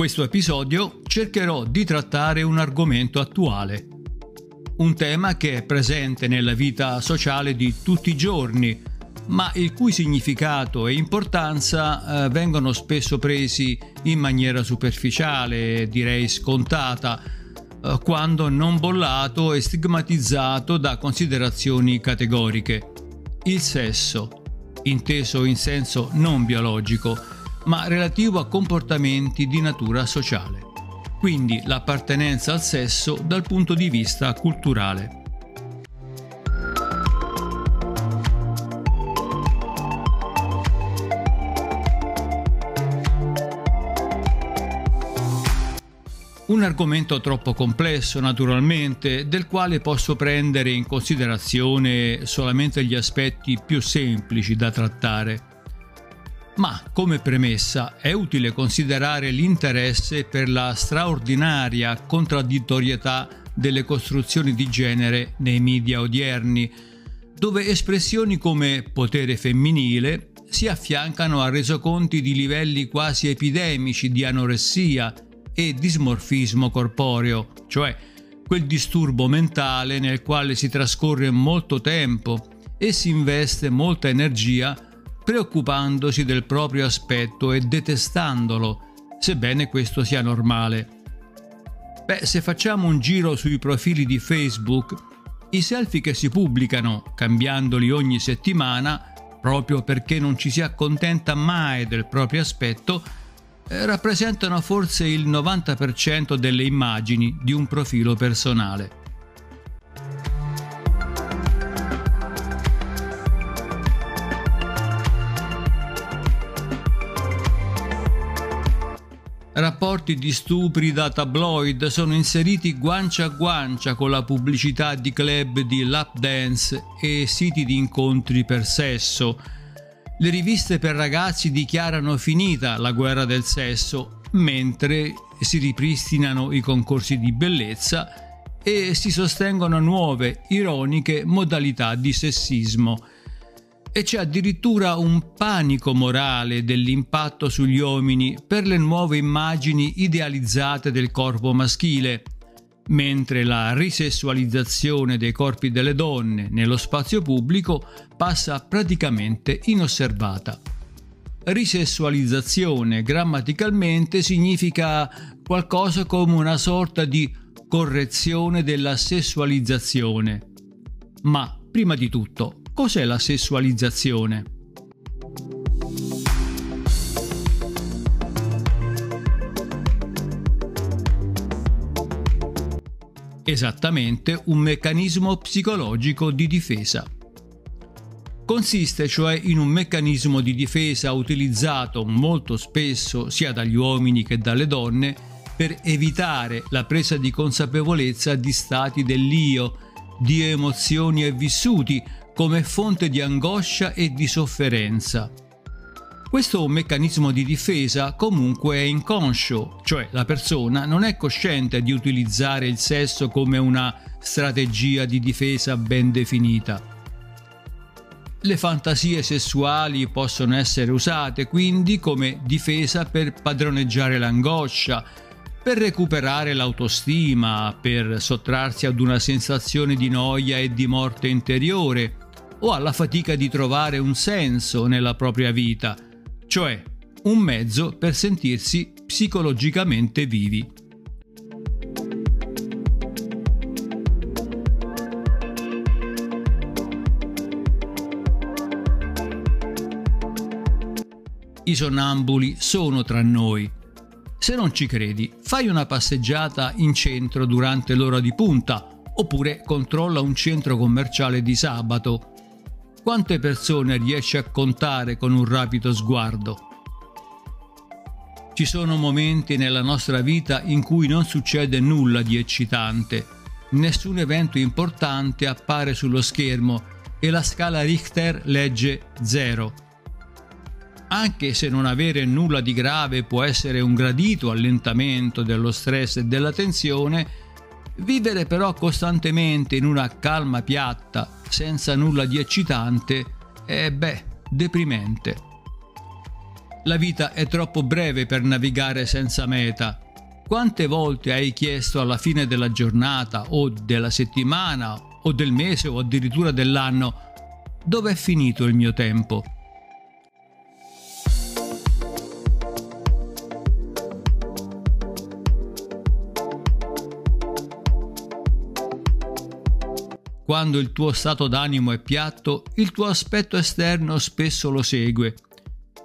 questo episodio cercherò di trattare un argomento attuale, un tema che è presente nella vita sociale di tutti i giorni, ma il cui significato e importanza vengono spesso presi in maniera superficiale, direi scontata, quando non bollato e stigmatizzato da considerazioni categoriche. Il sesso, inteso in senso non biologico, ma relativo a comportamenti di natura sociale, quindi l'appartenenza al sesso dal punto di vista culturale. Un argomento troppo complesso, naturalmente, del quale posso prendere in considerazione solamente gli aspetti più semplici da trattare. Ma, come premessa, è utile considerare l'interesse per la straordinaria contraddittorietà delle costruzioni di genere nei media odierni, dove espressioni come potere femminile si affiancano a resoconti di livelli quasi epidemici di anoressia e dismorfismo corporeo, cioè quel disturbo mentale nel quale si trascorre molto tempo e si investe molta energia preoccupandosi del proprio aspetto e detestandolo, sebbene questo sia normale. Se facciamo un giro sui profili di Facebook, i selfie che si pubblicano, cambiandoli ogni settimana, proprio perché non ci si accontenta mai del proprio aspetto, rappresentano forse il 90% delle immagini di un profilo personale. Rapporti di stupri da tabloid sono inseriti guancia a guancia con la pubblicità di club di lap dance e siti di incontri per sesso. Le riviste per ragazzi dichiarano finita la guerra del sesso, mentre si ripristinano i concorsi di bellezza e si sostengono nuove, ironiche modalità di sessismo. E c'è addirittura un panico morale dell'impatto sugli uomini per le nuove immagini idealizzate del corpo maschile, mentre la risessualizzazione dei corpi delle donne nello spazio pubblico passa praticamente inosservata. Risessualizzazione grammaticalmente significa qualcosa come una sorta di correzione della sessualizzazione. Ma prima di tutto, cos'è la sessualizzazione? Esattamente un meccanismo psicologico di difesa. Consiste cioè in un meccanismo di difesa utilizzato molto spesso sia dagli uomini che dalle donne per evitare la presa di consapevolezza di stati dell'io, di emozioni e vissuti come fonte di angoscia e di sofferenza. Questo meccanismo di difesa comunque è inconscio, cioè la persona non è cosciente di utilizzare il sesso come una strategia di difesa ben definita. Le fantasie sessuali possono essere usate quindi come difesa per padroneggiare l'angoscia, per recuperare l'autostima, per sottrarsi ad una sensazione di noia e di morte interiore, o alla fatica di trovare un senso nella propria vita, cioè un mezzo per sentirsi psicologicamente vivi. I sonnambuli sono tra noi. Se non ci credi, fai una passeggiata in centro durante l'ora di punta, oppure controlla un centro commerciale di sabato. Quante persone riesci a contare con un rapido sguardo? Ci sono momenti nella nostra vita in cui non succede nulla di eccitante, nessun evento importante appare sullo schermo e la scala Richter legge 0. Anche se non avere nulla di grave può essere un gradito allentamento dello stress e della tensione, vivere però costantemente in una calma piatta, senza nulla di eccitante, è deprimente. La vita è troppo breve per navigare senza meta. Quante volte hai chiesto alla fine della giornata o della settimana o del mese o addirittura dell'anno dove è finito il mio tempo? Quando il tuo stato d'animo è piatto, il tuo aspetto esterno spesso lo segue.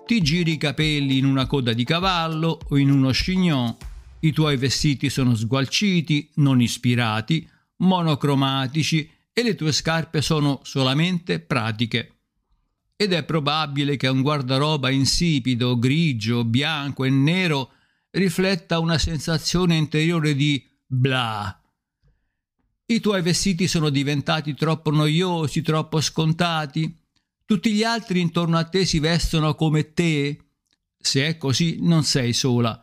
Ti giri i capelli in una coda di cavallo o in uno chignon. I tuoi vestiti sono sgualciti, non ispirati, monocromatici e le tue scarpe sono solamente pratiche. Ed è probabile che un guardaroba insipido, grigio, bianco e nero rifletta una sensazione interiore di blah. I tuoi vestiti sono diventati troppo noiosi, troppo scontati. Tutti gli altri intorno a te si vestono come te. Se è così, non sei sola.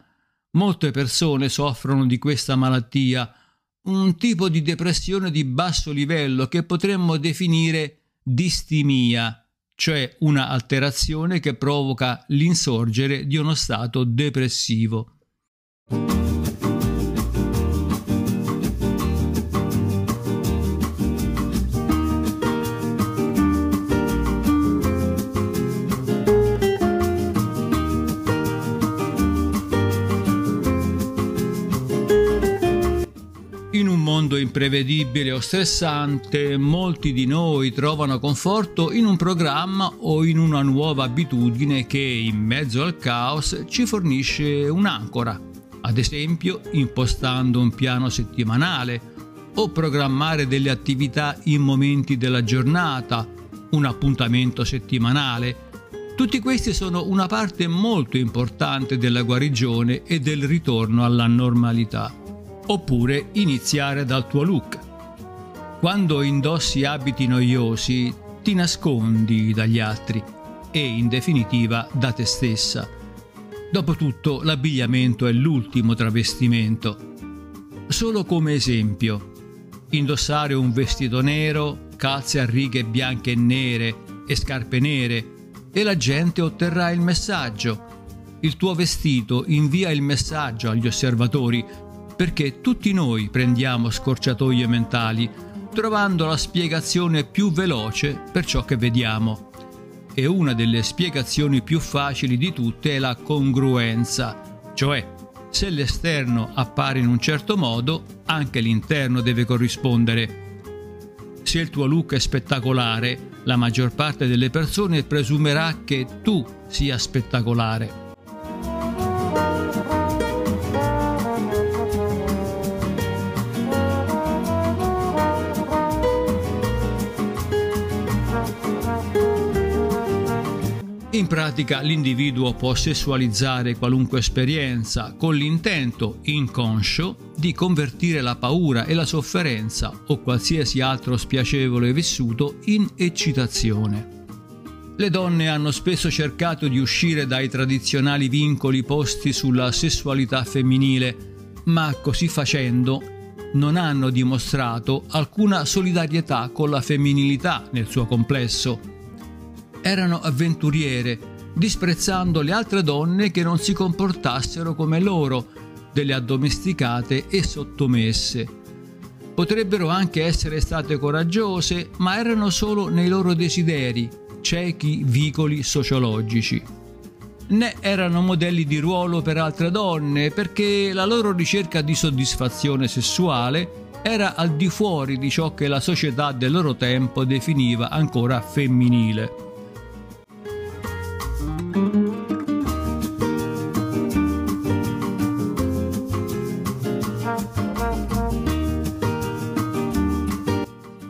Molte persone soffrono di questa malattia, un tipo di depressione di basso livello che potremmo definire distimia, cioè una alterazione che provoca l'insorgere di uno stato depressivo. Imprevedibile o stressante, molti di noi trovano conforto in un programma o in una nuova abitudine che in mezzo al caos ci fornisce un'ancora, ad esempio impostando un piano settimanale o programmare delle attività in momenti della giornata, un appuntamento settimanale. Tutti questi sono una parte molto importante della guarigione e del ritorno alla normalità. Oppure iniziare dal tuo look. Quando indossi abiti noiosi, ti nascondi dagli altri e in definitiva da te stessa. Dopotutto l'abbigliamento è l'ultimo travestimento. Solo come esempio, indossare un vestito nero, calze a righe bianche e nere e scarpe nere e la gente otterrà il messaggio. Il tuo vestito invia il messaggio agli osservatori perché tutti noi prendiamo scorciatoie mentali, trovando la spiegazione più veloce per ciò che vediamo. E una delle spiegazioni più facili di tutte è la congruenza, cioè se l'esterno appare in un certo modo, anche l'interno deve corrispondere. Se il tuo look è spettacolare, la maggior parte delle persone presumerà che tu sia spettacolare. In pratica l'individuo può sessualizzare qualunque esperienza con l'intento inconscio di convertire la paura e la sofferenza o qualsiasi altro spiacevole vissuto in eccitazione. Le donne hanno spesso cercato di uscire dai tradizionali vincoli posti sulla sessualità femminile, ma così facendo non hanno dimostrato alcuna solidarietà con la femminilità nel suo complesso. Erano avventuriere, disprezzando le altre donne che non si comportassero come loro, delle addomesticate e sottomesse. Potrebbero anche essere state coraggiose, ma erano solo nei loro desideri, ciechi vicoli sociologici. Né erano modelli di ruolo per altre donne, perché la loro ricerca di soddisfazione sessuale era al di fuori di ciò che la società del loro tempo definiva ancora femminile.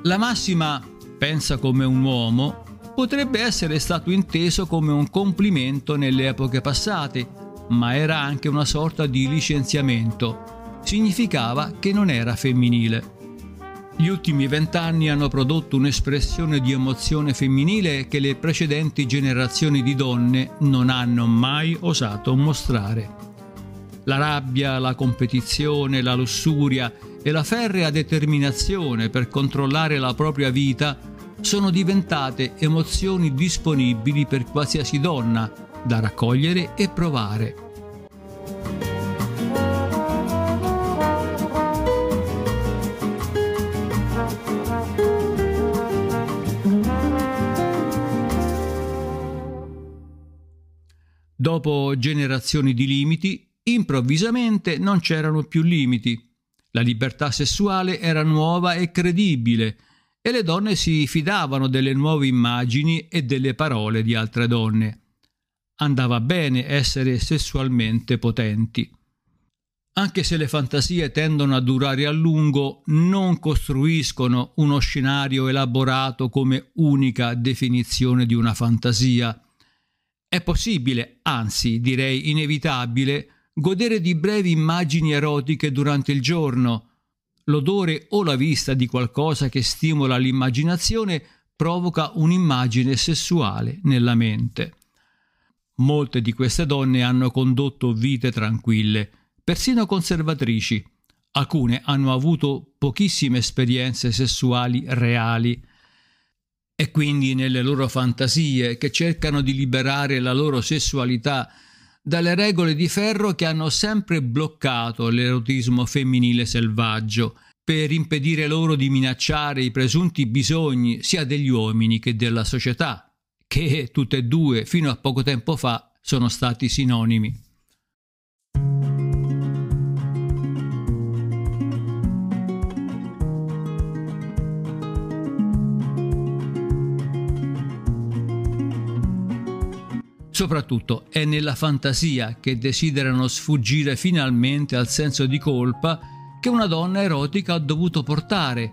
La massima "pensa come un uomo" potrebbe essere stato inteso come un complimento nelle epoche passate, ma era anche una sorta di licenziamento. Significava che non era femminile. Gli ultimi 20 anni hanno prodotto un'espressione di emozione femminile che le precedenti generazioni di donne non hanno mai osato mostrare. La rabbia, la competizione, la lussuria e la ferrea determinazione per controllare la propria vita sono diventate emozioni disponibili per qualsiasi donna, da raccogliere e provare. Dopo generazioni di limiti, improvvisamente non c'erano più limiti. La libertà sessuale era nuova e credibile e le donne si fidavano delle nuove immagini e delle parole di altre donne. Andava bene essere sessualmente potenti. Anche se le fantasie tendono a durare a lungo, non costruiscono uno scenario elaborato come unica definizione di una fantasia. È possibile, anzi direi inevitabile, godere di brevi immagini erotiche durante il giorno. L'odore o la vista di qualcosa che stimola l'immaginazione provoca un'immagine sessuale nella mente. Molte di queste donne hanno condotto vite tranquille, persino conservatrici. Alcune hanno avuto pochissime esperienze sessuali reali. È quindi nelle loro fantasie che cercano di liberare la loro sessualità dalle regole di ferro che hanno sempre bloccato l'erotismo femminile selvaggio, per impedire loro di minacciare i presunti bisogni sia degli uomini che della società, che tutte e due fino a poco tempo fa sono stati sinonimi. Soprattutto è nella fantasia che desiderano sfuggire finalmente al senso di colpa che una donna erotica ha dovuto portare,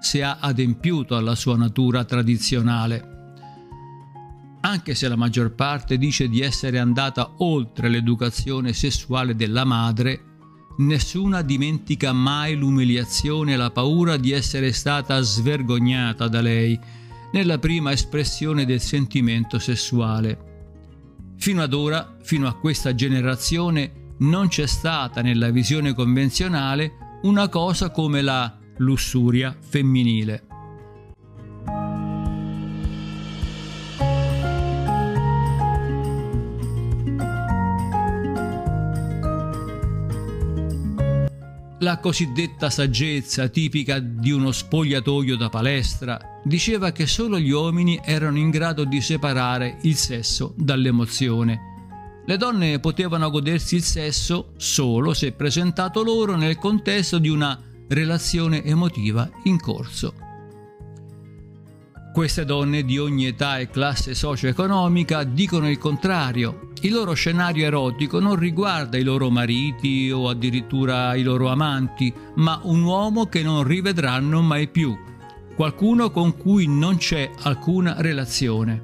se ha adempiuto alla sua natura tradizionale. Anche se la maggior parte dice di essere andata oltre l'educazione sessuale della madre, nessuna dimentica mai l'umiliazione e la paura di essere stata svergognata da lei nella prima espressione del sentimento sessuale. Fino ad ora, fino a questa generazione, non c'è stata nella visione convenzionale una cosa come la lussuria femminile. La cosiddetta saggezza, tipica di uno spogliatoio da palestra, diceva che solo gli uomini erano in grado di separare il sesso dall'emozione. Le donne potevano godersi il sesso solo se presentato loro nel contesto di una relazione emotiva in corso. Queste donne di ogni età e classe socio-economica dicono il contrario. Il loro scenario erotico non riguarda i loro mariti o addirittura i loro amanti, ma un uomo che non rivedranno mai più, qualcuno con cui non c'è alcuna relazione.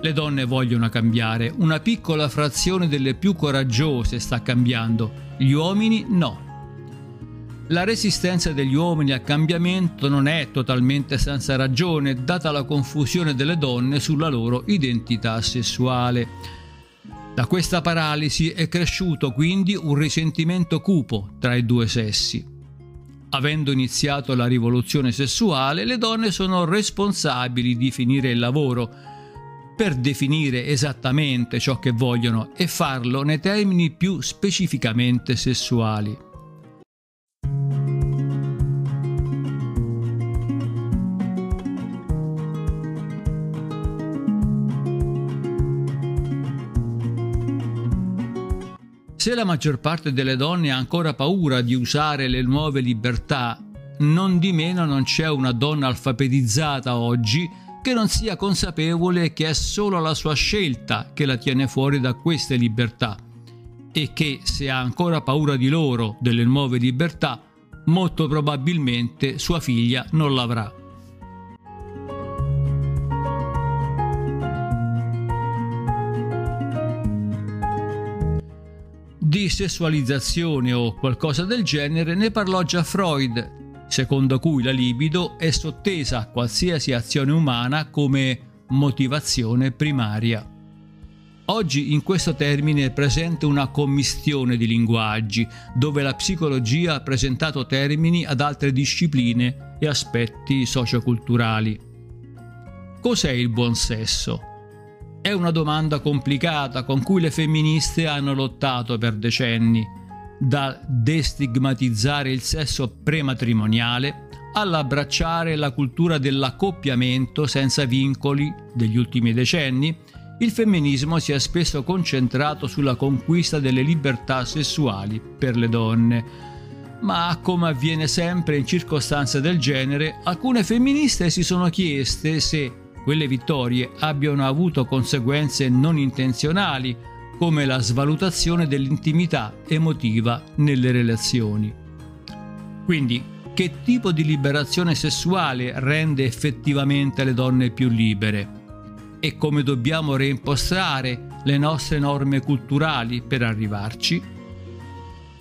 Le donne vogliono cambiare, una piccola frazione delle più coraggiose sta cambiando, gli uomini no. La resistenza degli uomini al cambiamento non è totalmente senza ragione, data la confusione delle donne sulla loro identità sessuale. Da questa paralisi è cresciuto quindi un risentimento cupo tra i due sessi. Avendo iniziato la rivoluzione sessuale, le donne sono responsabili di finire il lavoro per definire esattamente ciò che vogliono e farlo nei termini più specificamente sessuali. Se la maggior parte delle donne ha ancora paura di usare le nuove libertà, non di meno non c'è una donna alfabetizzata oggi che non sia consapevole che è solo la sua scelta che la tiene fuori da queste libertà e che, se ha ancora paura di loro, delle nuove libertà, molto probabilmente sua figlia non l'avrà. Di sessualizzazione o qualcosa del genere ne parlò già Freud, secondo cui la libido è sottesa a qualsiasi azione umana come motivazione primaria. Oggi in questo termine è presente una commistione di linguaggi, dove la psicologia ha presentato termini ad altre discipline e aspetti socioculturali. Cos'è il buon sesso? È una domanda complicata con cui le femministe hanno lottato per decenni, da destigmatizzare il sesso prematrimoniale all'abbracciare la cultura dell'accoppiamento senza vincoli degli ultimi decenni. Il femminismo si è spesso concentrato sulla conquista delle libertà sessuali per le donne, ma come avviene sempre in circostanze del genere, alcune femministe si sono chieste se quelle vittorie abbiano avuto conseguenze non intenzionali, come la svalutazione dell'intimità emotiva nelle relazioni. Quindi, che tipo di liberazione sessuale rende effettivamente le donne più libere? E come dobbiamo reimpostare le nostre norme culturali per arrivarci?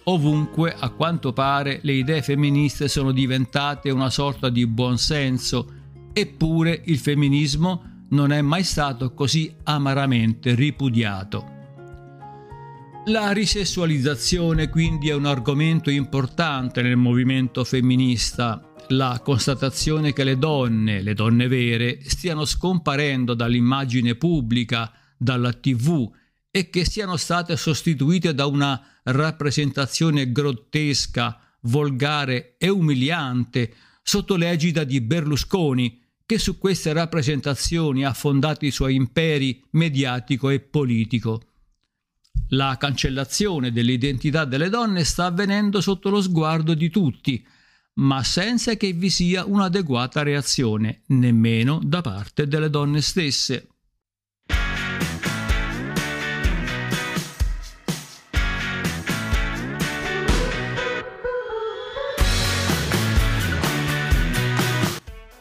Ovunque, a quanto pare, le idee femministe sono diventate una sorta di buonsenso, eppure il femminismo non è mai stato così amaramente ripudiato. La risessualizzazione quindi è un argomento importante nel movimento femminista. La constatazione che le donne vere, stiano scomparendo dall'immagine pubblica, dalla TV, e che siano state sostituite da una rappresentazione grottesca, volgare e umiliante, sotto l'egida di Berlusconi, che su queste rappresentazioni ha fondato i suoi imperi mediatico e politico. La cancellazione dell'identità delle donne sta avvenendo sotto lo sguardo di tutti, ma senza che vi sia un'adeguata reazione, nemmeno da parte delle donne stesse.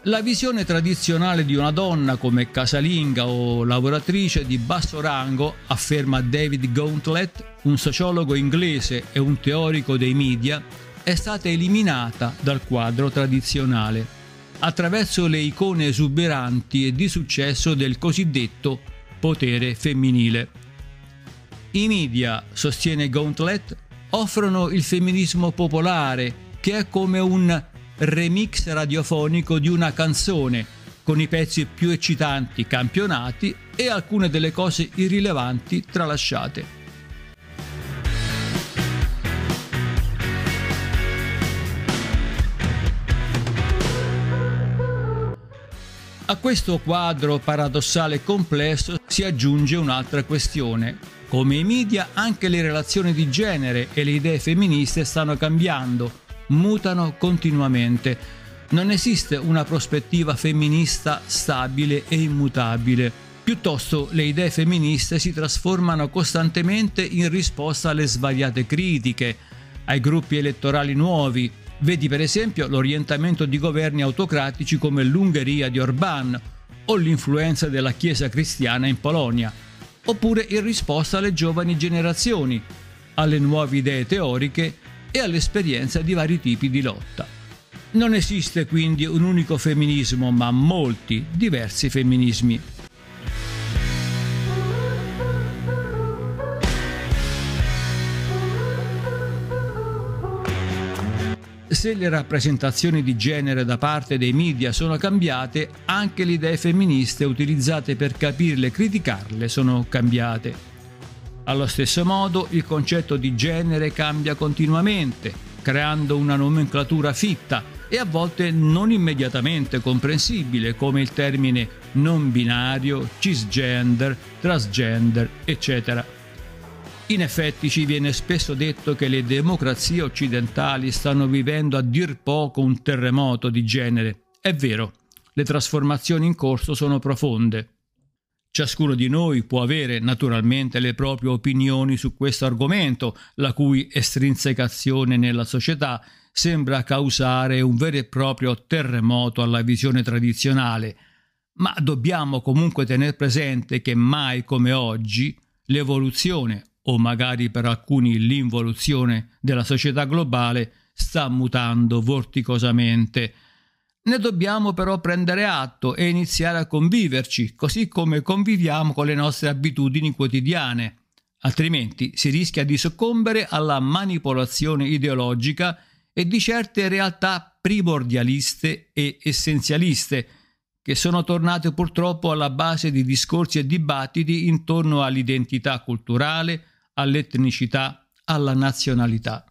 La visione tradizionale di una donna come casalinga o lavoratrice di basso rango, afferma David Gauntlett, un sociologo inglese e un teorico dei media, è stata eliminata dal quadro tradizionale attraverso le icone esuberanti e di successo del cosiddetto potere femminile. I media, sostiene Gauntlett, offrono il femminismo popolare, che è come un remix radiofonico di una canzone, con i pezzi più eccitanti campionati e alcune delle cose irrilevanti tralasciate. A questo quadro paradossale e complesso si aggiunge un'altra questione. Come i media, anche le relazioni di genere e le idee femministe stanno cambiando, mutano continuamente. Non esiste una prospettiva femminista stabile e immutabile. Piuttosto, le idee femministe si trasformano costantemente in risposta alle svariate critiche, ai gruppi elettorali nuovi. Vedi per esempio l'orientamento di governi autocratici come l'Ungheria di Orban o l'influenza della Chiesa cristiana in Polonia, oppure in risposta alle giovani generazioni, alle nuove idee teoriche e all'esperienza di vari tipi di lotta. Non esiste quindi un unico femminismo, ma molti diversi femminismi. Se le rappresentazioni di genere da parte dei media sono cambiate, anche le idee femministe utilizzate per capirle e criticarle sono cambiate. Allo stesso modo, il concetto di genere cambia continuamente, creando una nomenclatura fitta e a volte non immediatamente comprensibile, come il termine non binario, cisgender, transgender, eccetera. In effetti ci viene spesso detto che le democrazie occidentali stanno vivendo a dir poco un terremoto di genere. È vero, le trasformazioni in corso sono profonde. Ciascuno di noi può avere naturalmente le proprie opinioni su questo argomento, la cui estrinsecazione nella società sembra causare un vero e proprio terremoto alla visione tradizionale, ma dobbiamo comunque tener presente che mai come oggi l'evoluzione, o magari per alcuni l'involuzione, della società globale sta mutando vorticosamente. Ne dobbiamo però prendere atto e iniziare a conviverci, così come conviviamo con le nostre abitudini quotidiane, altrimenti si rischia di soccombere alla manipolazione ideologica e di certe realtà primordialiste e essenzialiste che sono tornate purtroppo alla base di discorsi e dibattiti intorno all'identità culturale, all'etnicità, alla nazionalità.